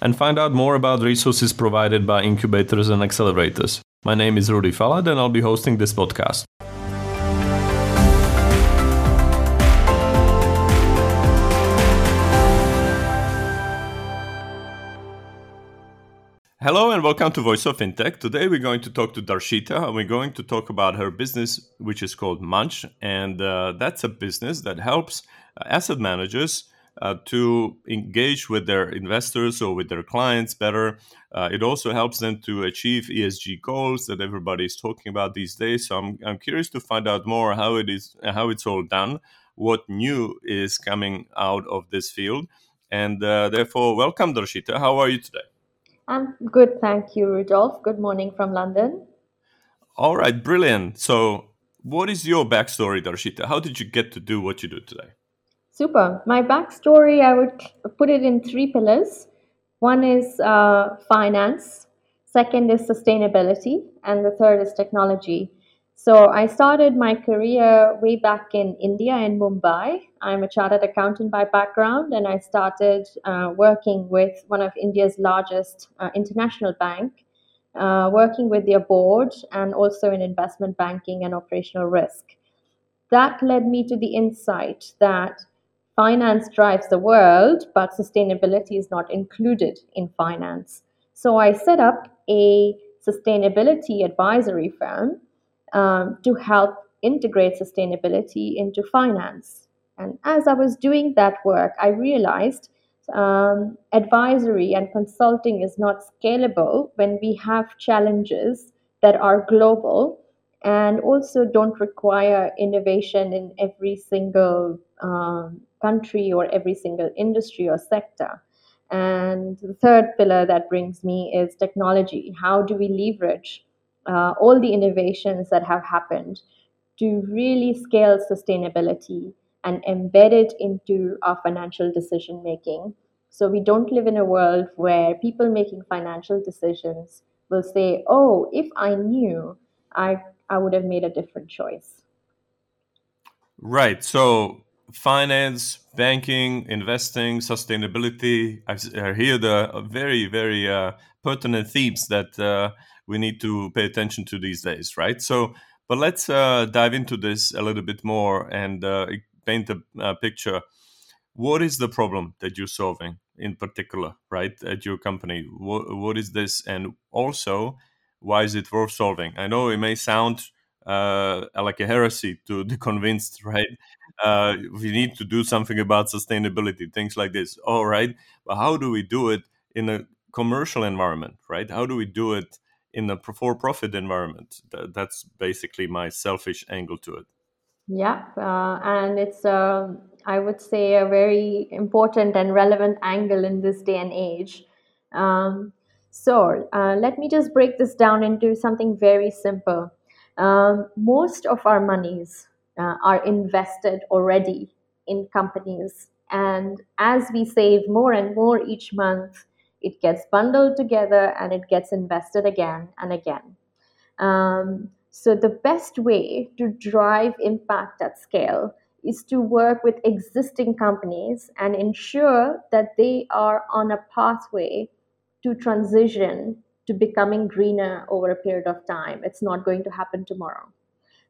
and find out more about resources provided by incubators and accelerators. My name is Rudolf Falat and I'll be hosting this podcast. Hello and welcome to Voice of FinTech. Today we're going to talk to Darshita and we're going to talk about her business, which is called Maanch, and that's a business that helps asset managers to engage with their investors or with their clients better. It also helps them to achieve ESG goals that everybody is talking about these days. So I'm curious to find out more how it's all done, what new is coming out of this field. And therefore, welcome, Darshita. How are you today? I'm good, thank you, Rudolf. Good morning from London. All right, brilliant. So what is your backstory, Darshita? How did you get to do what you do today? Super. My backstory, I would put it in three pillars. One is finance, second is sustainability, and the third is technology. So I started my career way back in India, in Mumbai. I'm a chartered accountant by background, and I started working with one of India's largest international bank, working with their board and also in investment banking and operational risk. That led me to the insight that finance drives the world, but sustainability is not included in finance. So I set up a sustainability advisory firm to help integrate sustainability into finance. And as I was doing that work, I realized advisory and consulting is not scalable when we have challenges that are global and also don't require innovation in every single country or every single industry or sector. And the third pillar that brings me is technology. How do we leverage all the innovations that have happened to really scale sustainability and embed it into our financial decision making? So we don't live in a world where people making financial decisions will say, oh, if I knew, I would have made a different choice. Right. So finance, banking, investing, sustainability. I hear the very, very pertinent themes that we need to pay attention to these days, right? So, but let's dive into this a little bit more and paint a picture. What is the problem that you're solving in particular, right, at your company? What is this? And also, why is it worth solving? I know it may sound like a heresy to the convinced, right? We need to do something about sustainability, things like this. All right, but how do we do it in a commercial environment, right? How do we do it in a for-profit environment? That's basically my selfish angle to it. Yeah, and it's, I would say, a very important and relevant angle in this day and age. So let me just break this down into something very simple. Most of our monies are invested already in companies. And as we save more and more each month, it gets bundled together and it gets invested again and again. So the best way to drive impact at scale is to work with existing companies and ensure that they are on a pathway to transition to becoming greener over a period of time. It's not going to happen tomorrow.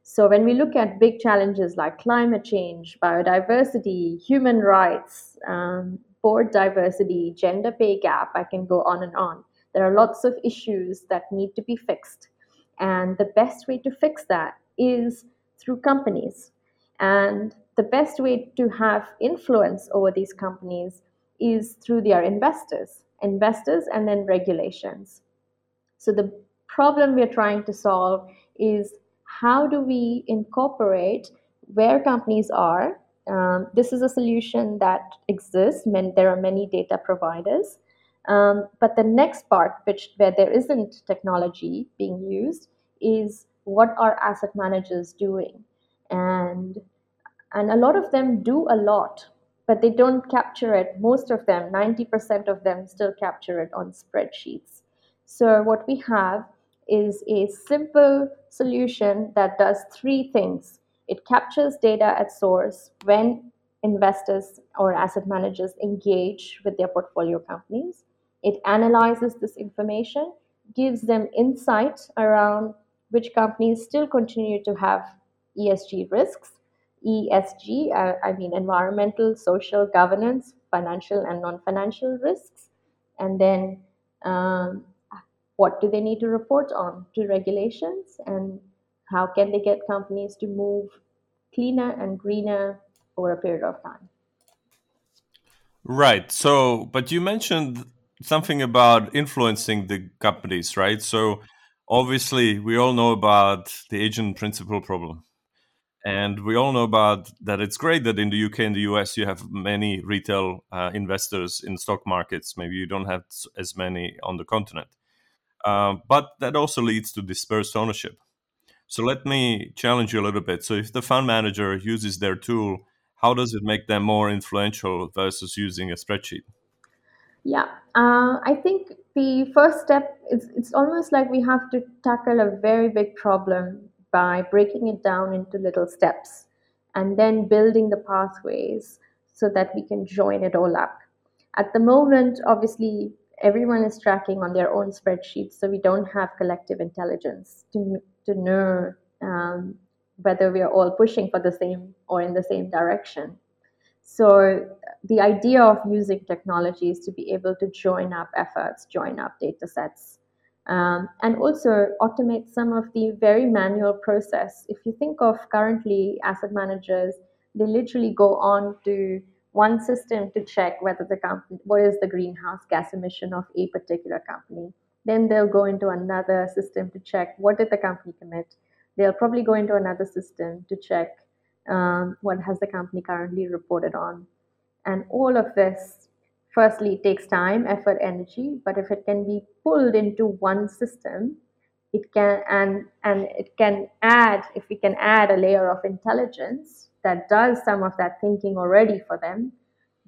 So when we look at big challenges like climate change, biodiversity, human rights, board diversity, gender pay gap, I can go on and on. There are lots of issues that need to be fixed. And the best way to fix that is through companies. And the best way to have influence over these companies is through their investors and then regulations. So the problem we're trying to solve is how do we incorporate where companies are. This is a solution that exists. There are many data providers. But the next part, where there isn't technology being used, is what are asset managers doing? And a lot of them do a lot, but they don't capture it. Most of them, 90% of them, still capture it on spreadsheets. So what we have is a simple solution that does three things. It captures data at source when investors or asset managers engage with their portfolio companies. It analyzes this information, gives them insight around which companies still continue to have ESG risks. ESG, environmental, social, governance, financial and non-financial risks. And then what do they need to report on to regulations, and how can they get companies to move cleaner and greener over a period of time? Right. So, but you mentioned something about influencing the companies, right? So obviously we all know about the agent principal problem. And we all know about that. It's great that in the UK and the US, you have many retail investors in stock markets. Maybe you don't have as many on the continent. But that also leads to dispersed ownership. So let me challenge you a little bit. So if the fund manager uses their tool, how does it make them more influential versus using a spreadsheet? Yeah, I think the first step is, it's almost like we have to tackle a very big problem by breaking it down into little steps and then building the pathways so that we can join it all up. At the moment, obviously, everyone is tracking on their own spreadsheets, so we don't have collective intelligence to know whether we are all pushing for the same or in the same direction. So the idea of using technology is to be able to join up efforts, join up data sets, and also automate some of the very manual process. If you think of currently asset managers, they literally go on to one system to check whether the company, what is the greenhouse gas emission of a particular company. Then they'll go into another system to check what did the company commit. They'll probably go into another system to check what has the company currently reported on. And all of this, firstly, it takes time, effort, energy, but if it can be pulled into one system, it can and it can add, if we can add a layer of intelligence that does some of that thinking already for them,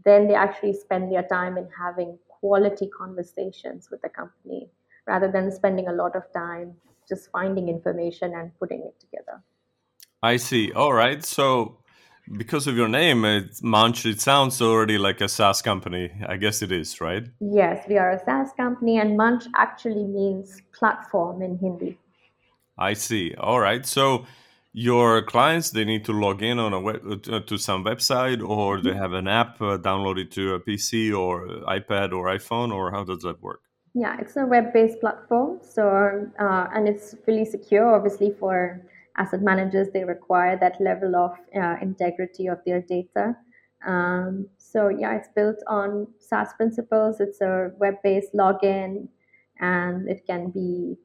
then they actually spend their time in having quality conversations with the company rather than spending a lot of time just finding information and putting it together. I see. All right. So because of your name, it's Maanch, it sounds already like a SaaS company. I guess it is, right? Yes, we are a SaaS company, and Maanch actually means platform in Hindi. I see. All right. So your clients, they need to log in on a to some website, or they have an app downloaded to a PC or iPad or iPhone, or how does that work? Yeah, it's a web-based platform. So and it's really secure, obviously, for asset managers. They require that level of integrity of their data. So yeah, it's built on SaaS principles. It's a web-based login, and it can be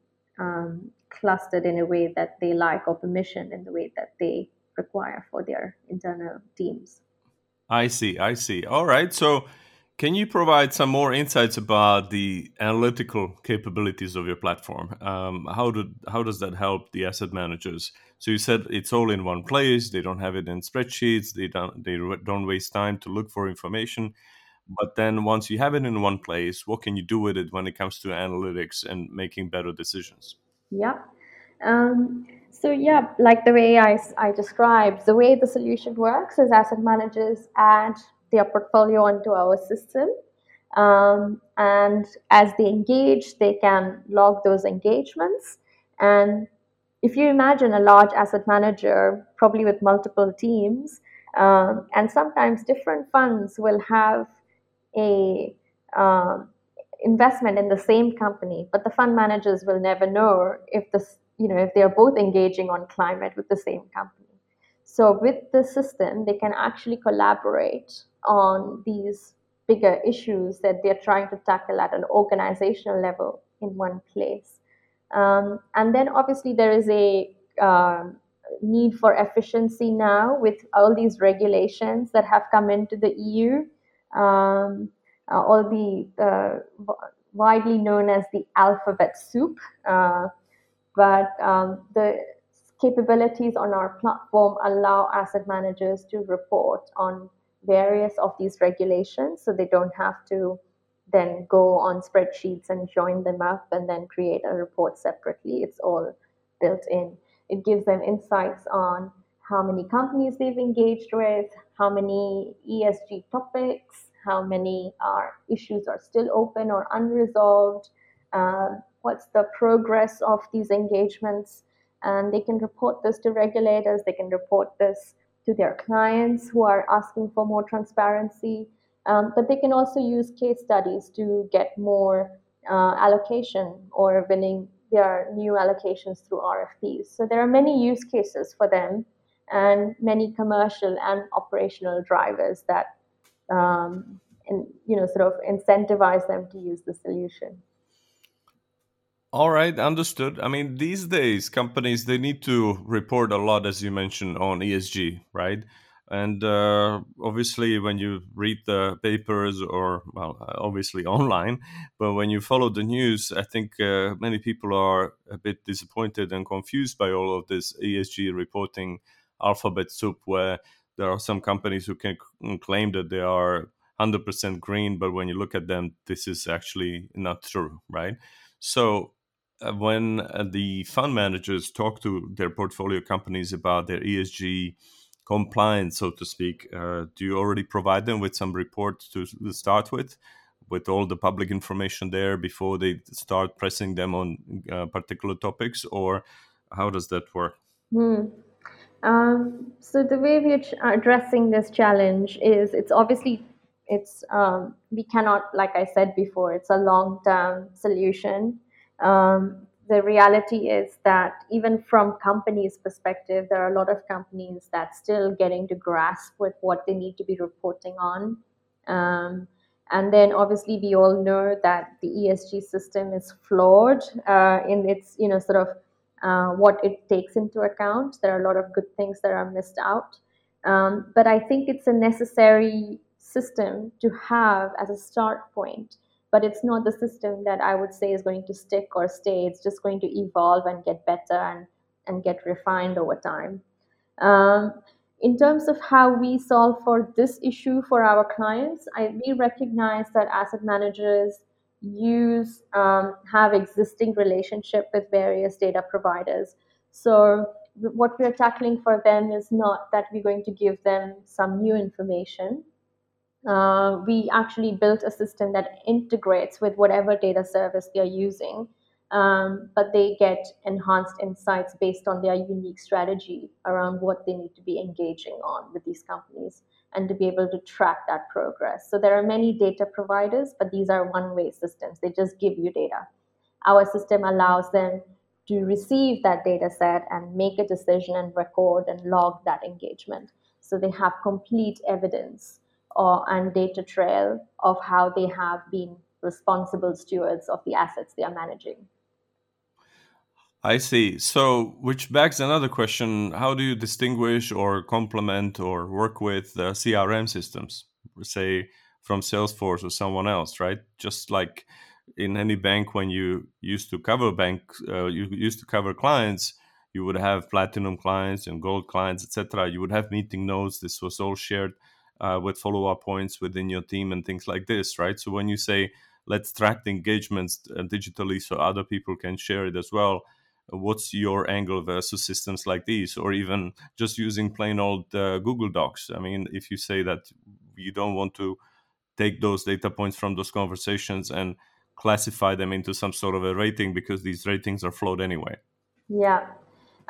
clustered in a way that they like or permission in the way that they require for their internal teams. I see. All right. So can you provide some more insights about the analytical capabilities of your platform? How does that help the asset managers? So you said it's all in one place. They don't have it in spreadsheets. They don't waste time to look for information. But then once you have it in one place, what can you do with it when it comes to analytics and making better decisions? Yeah. Like the way I described, the way the solution works is asset managers add their portfolio onto our system. And as they engage, they can log those engagements. And if you imagine a large asset manager, probably with multiple teams, and sometimes different funds will have a investment in the same company, but the fund managers will never know if they are both engaging on climate with the same company. So with the system, they can actually collaborate on these bigger issues that they're trying to tackle at an organizational level in one place. And then obviously there is a need for efficiency now with all these regulations that have come into the EU. all the widely known as the alphabet soup. But the capabilities on our platform allow asset managers to report on various of these regulations, so they don't have to then go on spreadsheets and join them up and then create a report separately. It's all built in. It gives them insights on how many companies they've engaged with, how many ESG topics, how many issues are still open or unresolved, what's the progress of these engagements. And they can report this to regulators, they can report this to their clients who are asking for more transparency. But they can also use case studies to get more allocation or winning their new allocations through RFPs. So there are many use cases for them and many commercial and operational drivers that sort of incentivize them to use the solution. All right, understood. I mean, these days, companies, they need to report a lot, as you mentioned, on ESG, right? And obviously, when you read the papers or, well, obviously online, but when you follow the news, I think many people are a bit disappointed and confused by all of this ESG reporting alphabet soup, where there are some companies who can claim that they are 100% green, but when you look at them, this is actually not true, right? So when the fund managers talk to their portfolio companies about their ESG compliance, so to speak, do you already provide them with some reports to start with all the public information there before they start pressing them on particular topics, or how does that work? So the way we are addressing this challenge is we cannot, like I said before, it's a long-term solution. The reality is that even from companies' perspective, there are a lot of companies that still getting to grasp with what they need to be reporting on. And then obviously we all know that the ESG system is flawed in its, what it takes into account. There are a lot of good things that are missed out. But I think it's a necessary system to have as a start point, but it's not the system that I would say is going to stick or stay. It's just going to evolve and get better and get refined over time. In terms of how we solve for this issue for our clients, we recognize that asset managers have existing relationship with various data providers. So what we're tackling for them is not that we're going to give them some new information. We actually built a system that integrates with whatever data service they're using, but they get enhanced insights based on their unique strategy around what they need to be engaging on with these companies and to be able to track that progress. So there are many data providers, but these are one-way systems. They just give you data. Our system allows them to receive that data set and make a decision and record and log that engagement. So they have complete evidence and data trail of how they have been responsible stewards of the assets they are managing. I see. So, which begs another question. How do you distinguish or complement or work with CRM systems, say from Salesforce or someone else, right? Just like in any bank, when you used to cover clients, you would have platinum clients and gold clients, etc. You would have meeting notes. This was all shared with follow-up points within your team and things like this, right? So when you say, let's track the engagements digitally so other people can share it as well, what's your angle versus systems like these, or even just using plain old Google Docs? I mean, if you say that you don't want to take those data points from those conversations and classify them into some sort of a rating because these ratings are flawed anyway. Yeah.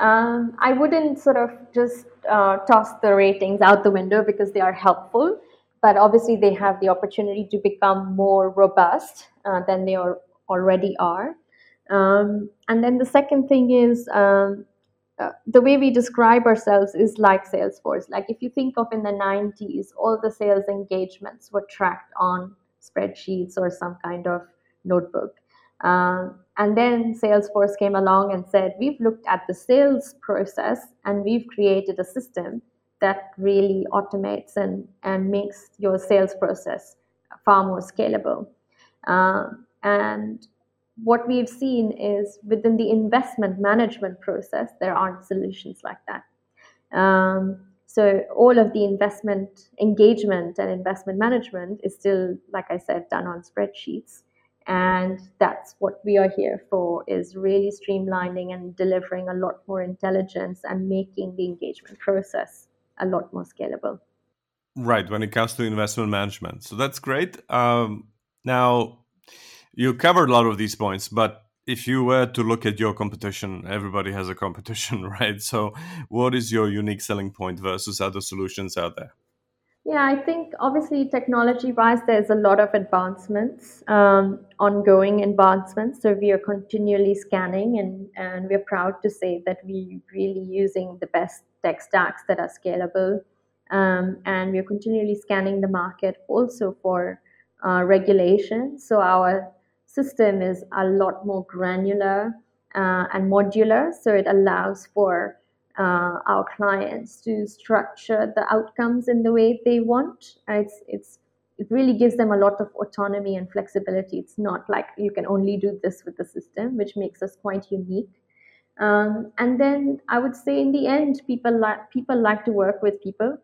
I wouldn't sort of just toss the ratings out the window because they are helpful, but obviously they have the opportunity to become more robust than they already are. And then the second thing is the way we describe ourselves is like Salesforce. Like if you think of in the 90s, all the sales engagements were tracked on spreadsheets or some kind of notebook. And then Salesforce came along and said, we've looked at the sales process and we've created a system that really automates and makes your sales process far more scalable. And what we've seen is within the investment management process, there aren't solutions like that. So all of the investment engagement and investment management is still, like I said, done on spreadsheets. And that's what we are here for, is really streamlining and delivering a lot more intelligence and making the engagement process a lot more scalable. Right, when it comes to investment management. So that's great. Now, you covered a lot of these points, but if you were to look at your competition, everybody has a competition, right? So what is your unique selling point versus other solutions out there? Yeah, I think obviously technology-wise, there's a lot of advancements, ongoing advancements. So we are continually scanning, and we're proud to say that we're really using the best tech stacks that are scalable. And we're continually scanning the market also for regulation. So our system is a lot more granular and modular. So it allows for our clients to structure the outcomes in the way they want. It really gives them a lot of autonomy and flexibility. It's not like you can only do this with the system, which makes us quite unique. And then I would say in the end, people like to work with people.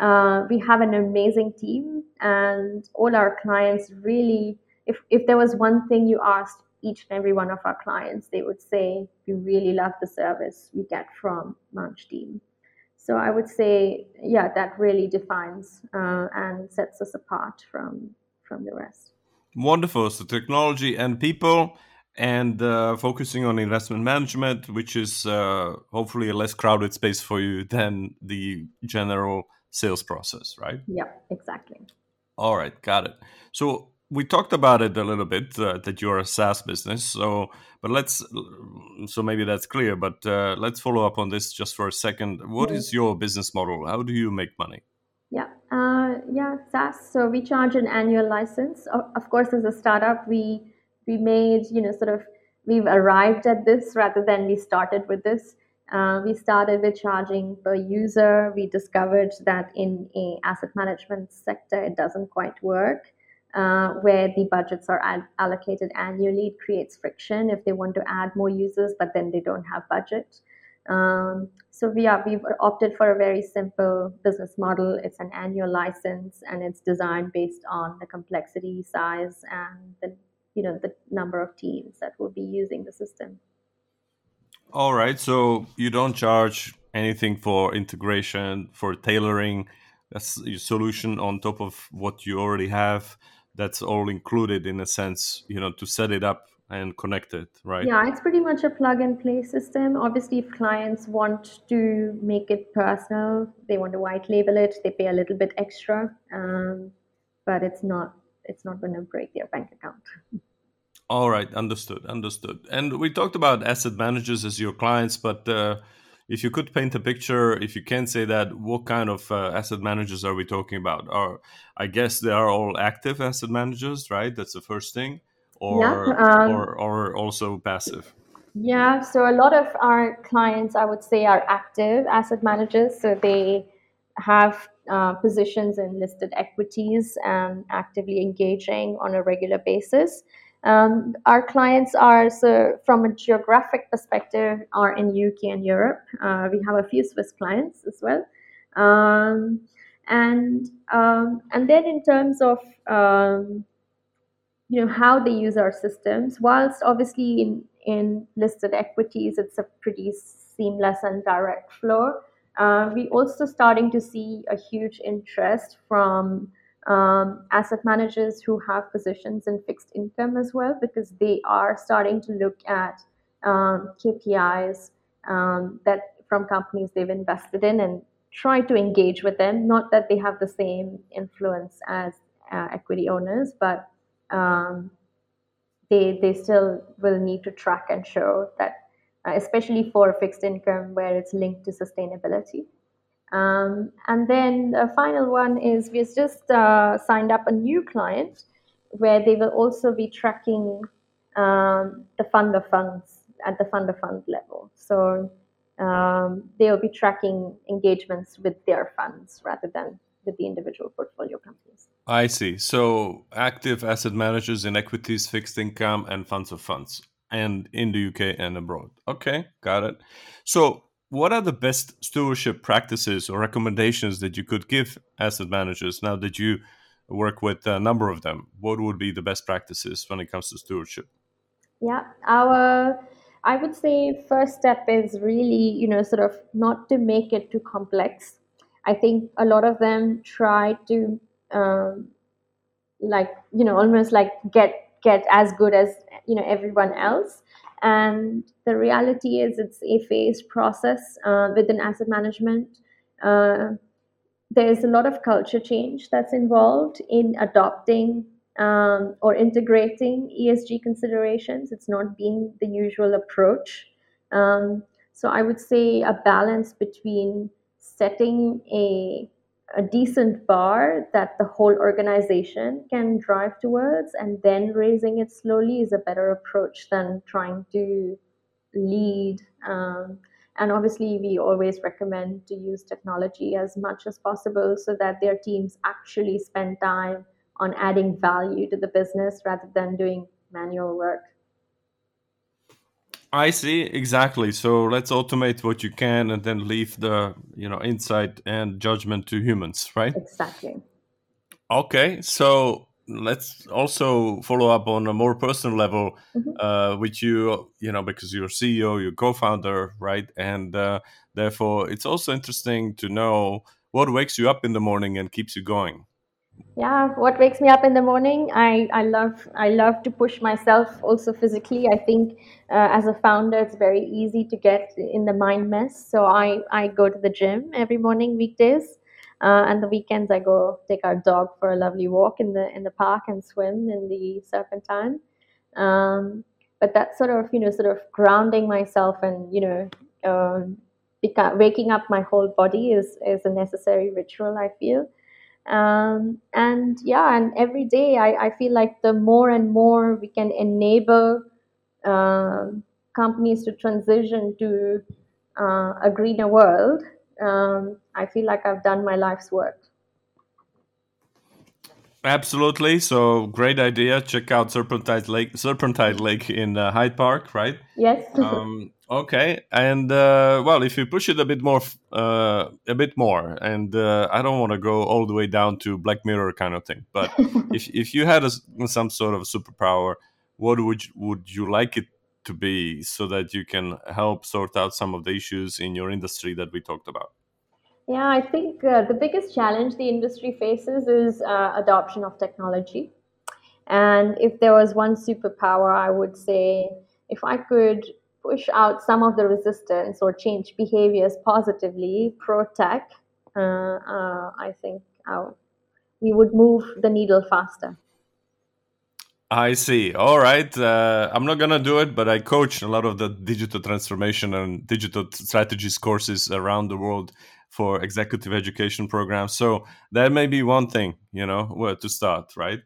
We have an amazing team, and all our clients really, if there was one thing you asked each and every one of our clients, they would say, we really love the service we get from Maanch team. So I would say, yeah, that really defines and sets us apart from the rest. Wonderful. So technology and people, and focusing on investment management, which is hopefully a less crowded space for you than the general sales process, right? Yeah, exactly. All right, got it. So we talked about it a little bit, that you're a SaaS business. So maybe that's clear, but let's follow up on this just for a second. What is your business model? How do you make money? Yeah, SaaS. So we charge an annual license. Of course, as a startup, we've arrived at this rather than we started with this. We started with charging per user. We discovered that in a asset management sector, it doesn't quite work. Where the budgets are allocated annually, it creates friction if they want to add more users, but then they don't have budget. So we've opted for a very simple business model. It's an annual license, and it's designed based on the complexity, size, and the number of teams that will be using the system. All right. So you don't charge anything for integration, for tailoring a solution on top of what you already have. That's all included in a sense, to set it up and connect it, right? Yeah, it's pretty much a plug and play system. Obviously, if clients want to make it personal, they want to white label it, they pay a little bit extra, but it's not going to break their bank account. All right. Understood. And we talked about asset managers as your clients, but if you could paint a picture, if you can say that, what kind of asset managers are we talking about? I guess they are all active asset managers, right? That's the first thing. Or also passive? Yeah. So a lot of our clients, I would say, are active asset managers. So they have positions in listed equities and actively engaging on a regular basis. Our clients are, so from a geographic perspective, are in UK and Europe. We have a few Swiss clients as well. And then in terms of, how they use our systems, whilst obviously in listed equities, it's a pretty seamless and direct flow. We also starting to see a huge interest from asset managers who have positions in fixed income as well, because they are starting to look at KPIs that from companies they've invested in and try to engage with them. Not that they have the same influence as equity owners, but they still will need to track and show that, especially for fixed income where it's linked to sustainability. And then the final one is we've just signed up a new client where they will also be tracking the fund of funds at the fund of fund level. So they will be tracking engagements with their funds rather than with the individual portfolio companies. I see. So active asset managers in equities, fixed income, and funds of funds, and in the UK and abroad. Okay, got it. So what are the best stewardship practices or recommendations that you could give asset managers now that you work with a number of them? What would be the best practices when it comes to stewardship? Yeah, I would say first step is really, sort of not to make it too complex. I think a lot of them try to almost like get as good as, everyone else. And the reality is it's a phased process within asset management. There's a lot of culture change that's involved in adopting or integrating ESG considerations. It's not being the usual approach. So I would say a balance between setting a decent bar that the whole organization can drive towards and then raising it slowly is a better approach than trying to lead. And obviously, we always recommend to use technology as much as possible so that their teams actually spend time on adding value to the business rather than doing manual work. I see. Exactly. So let's automate what you can and then leave the, insight and judgment to humans, right? Exactly. Okay. So let's also follow up on a more personal level, which because you're CEO, you're co-founder, right? And therefore, it's also interesting to know what wakes you up in the morning and keeps you going. Yeah, what wakes me up in the morning? I love to push myself also physically. I think as a founder, it's very easy to get in the mind mess. So I go to the gym every morning, weekdays. And the weekends, I go take our dog for a lovely walk in the park and swim in the Serpentine. But that's sort of grounding myself and, waking up my whole body is a necessary ritual, I feel. And every day I feel like the more and more we can enable companies to transition to a greener world, I feel like I've done my life's work. Absolutely. So great idea. Check out Serpentine Lake in Hyde Park, right? Yes. Okay. And, if you push it a bit more, and I don't want to go all the way down to Black Mirror kind of thing, but if you had some sort of superpower, what would you like it to be so that you can help sort out some of the issues in your industry that we talked about? Yeah, I think the biggest challenge the industry faces is adoption of technology. And if there was one superpower, I would say if I could push out some of the resistance or change behaviors positively, pro-tech, I think we would move the needle faster. I see. All right. I'm not going to do it, but I coached a lot of the digital transformation and digital strategies courses around the world for executive education programs. So that may be one thing, where to start, right?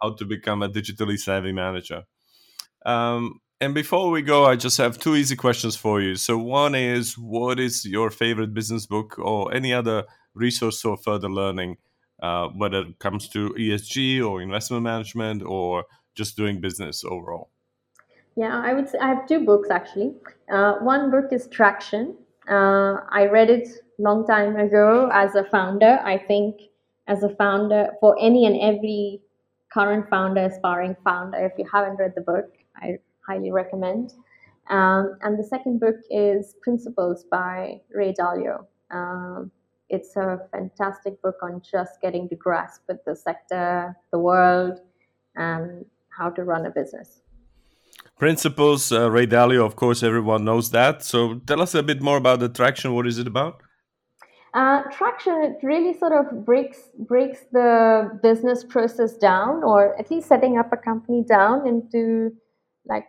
How to become a digitally savvy manager. And before we go, I just have two easy questions for you. So one is, what is your favorite business book or any other resource for further learning, whether it comes to ESG or investment management or just doing business overall? Yeah, I would say I have two books, actually. One book is Traction. I read it long time ago as a founder. I think as a founder, for any and every current founder, aspiring founder, if you haven't read the book, I highly recommend. And the second book is Principles by Ray Dalio. It's a fantastic book on just getting to grasp with the sector, the world, and how to run a business. Principles, Ray Dalio, of course, everyone knows that. So tell us a bit more about the Traction. What is it about? Traction, it really sort of breaks the business process down, or at least setting up a company down into like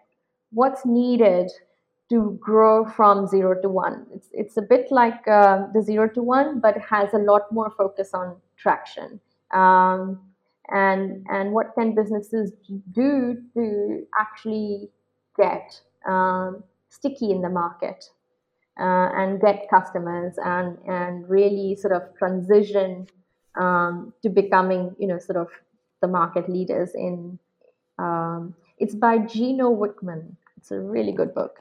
what's needed to grow from 0 to 1. It's a bit like the 0 to 1, but has a lot more focus on traction. And what can businesses do to actually get sticky in the market and get customers and really sort of transition to becoming, sort of the market leaders in. It's by Gino Wickman. It's a really good book.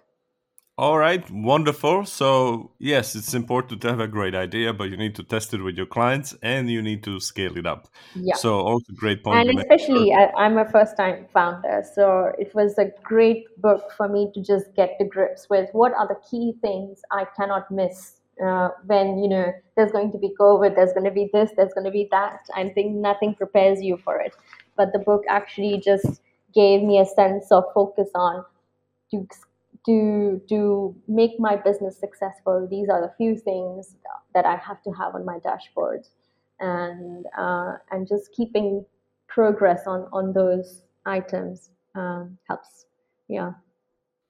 All right, wonderful. So yes, it's important to have a great idea, but you need to test it with your clients and you need to scale it up. Yeah. So also great point. And especially, I'm a first-time founder, so it was a great book for me to just get to grips with what are the key things I cannot miss when, there's going to be COVID, there's going to be this, there's going to be that. I think nothing prepares you for it. But the book actually just gave me a sense of focus on to make my business successful. These are the few things that I have to have on my dashboard, and just keeping progress on those items helps. Yeah.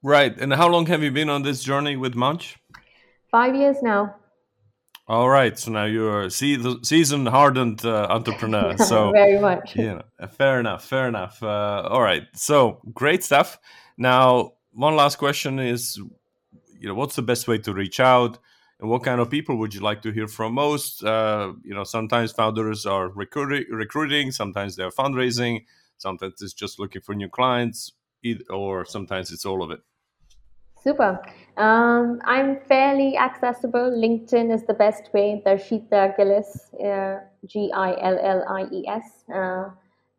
Right. And how long have you been on this journey with Maanch? 5 years now. All right. So now you're a seasoned, hardened entrepreneur. So very much. Yeah. Fair enough. All right. So great stuff. Now, one last question is, what's the best way to reach out, and what kind of people would you like to hear from most? Sometimes founders are recruiting, sometimes they're fundraising, sometimes it's just looking for new clients, or sometimes it's all of it. Super. I'm fairly accessible. LinkedIn is the best way. Darshita Gillies, Gillies,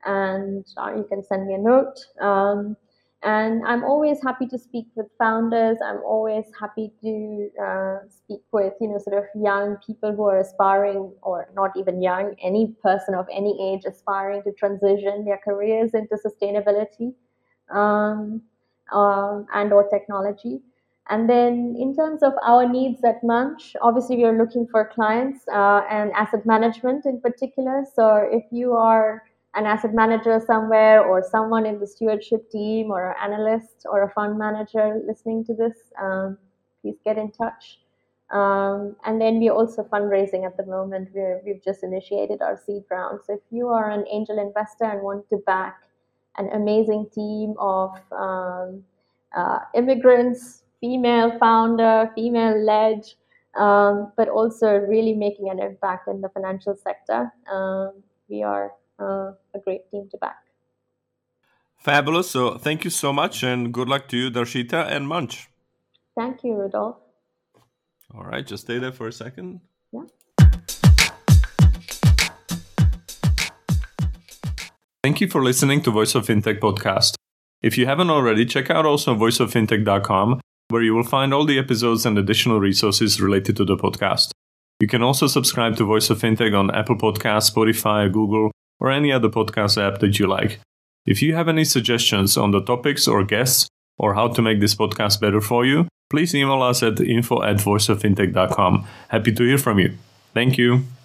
and you can send me a note. And I'm always happy to speak with founders. I'm always happy to speak with, sort of young people who are aspiring, or not even young, any person of any age aspiring to transition their careers into sustainability and or technology. And then in terms of our needs at Maanch, obviously we are looking for clients and asset management in particular. So if you are an asset manager somewhere, or someone in the stewardship team, or an analyst, or a fund manager listening to this, please get in touch. And then we're also fundraising at the moment. We've just initiated our seed round. So if you are an angel investor and want to back an amazing team of immigrants, female founder, female-led, but also really making an impact in the financial sector, we are a great team to back. Fabulous. So thank you so much, and good luck to you, Darshita, and Maanch. Thank you, Rudolf. All right, just stay there for a second. Yeah. Thank you for listening to Voice of FinTech podcast. If you haven't already, check out also voiceoffintech.com, where you will find all the episodes and additional resources related to the podcast. You can also subscribe to Voice of FinTech on Apple Podcasts, Spotify, Google, or any other podcast app that you like. If you have any suggestions on the topics or guests, or how to make this podcast better for you, please email us at info@voiceoffintech.com. Happy to hear from you. Thank you.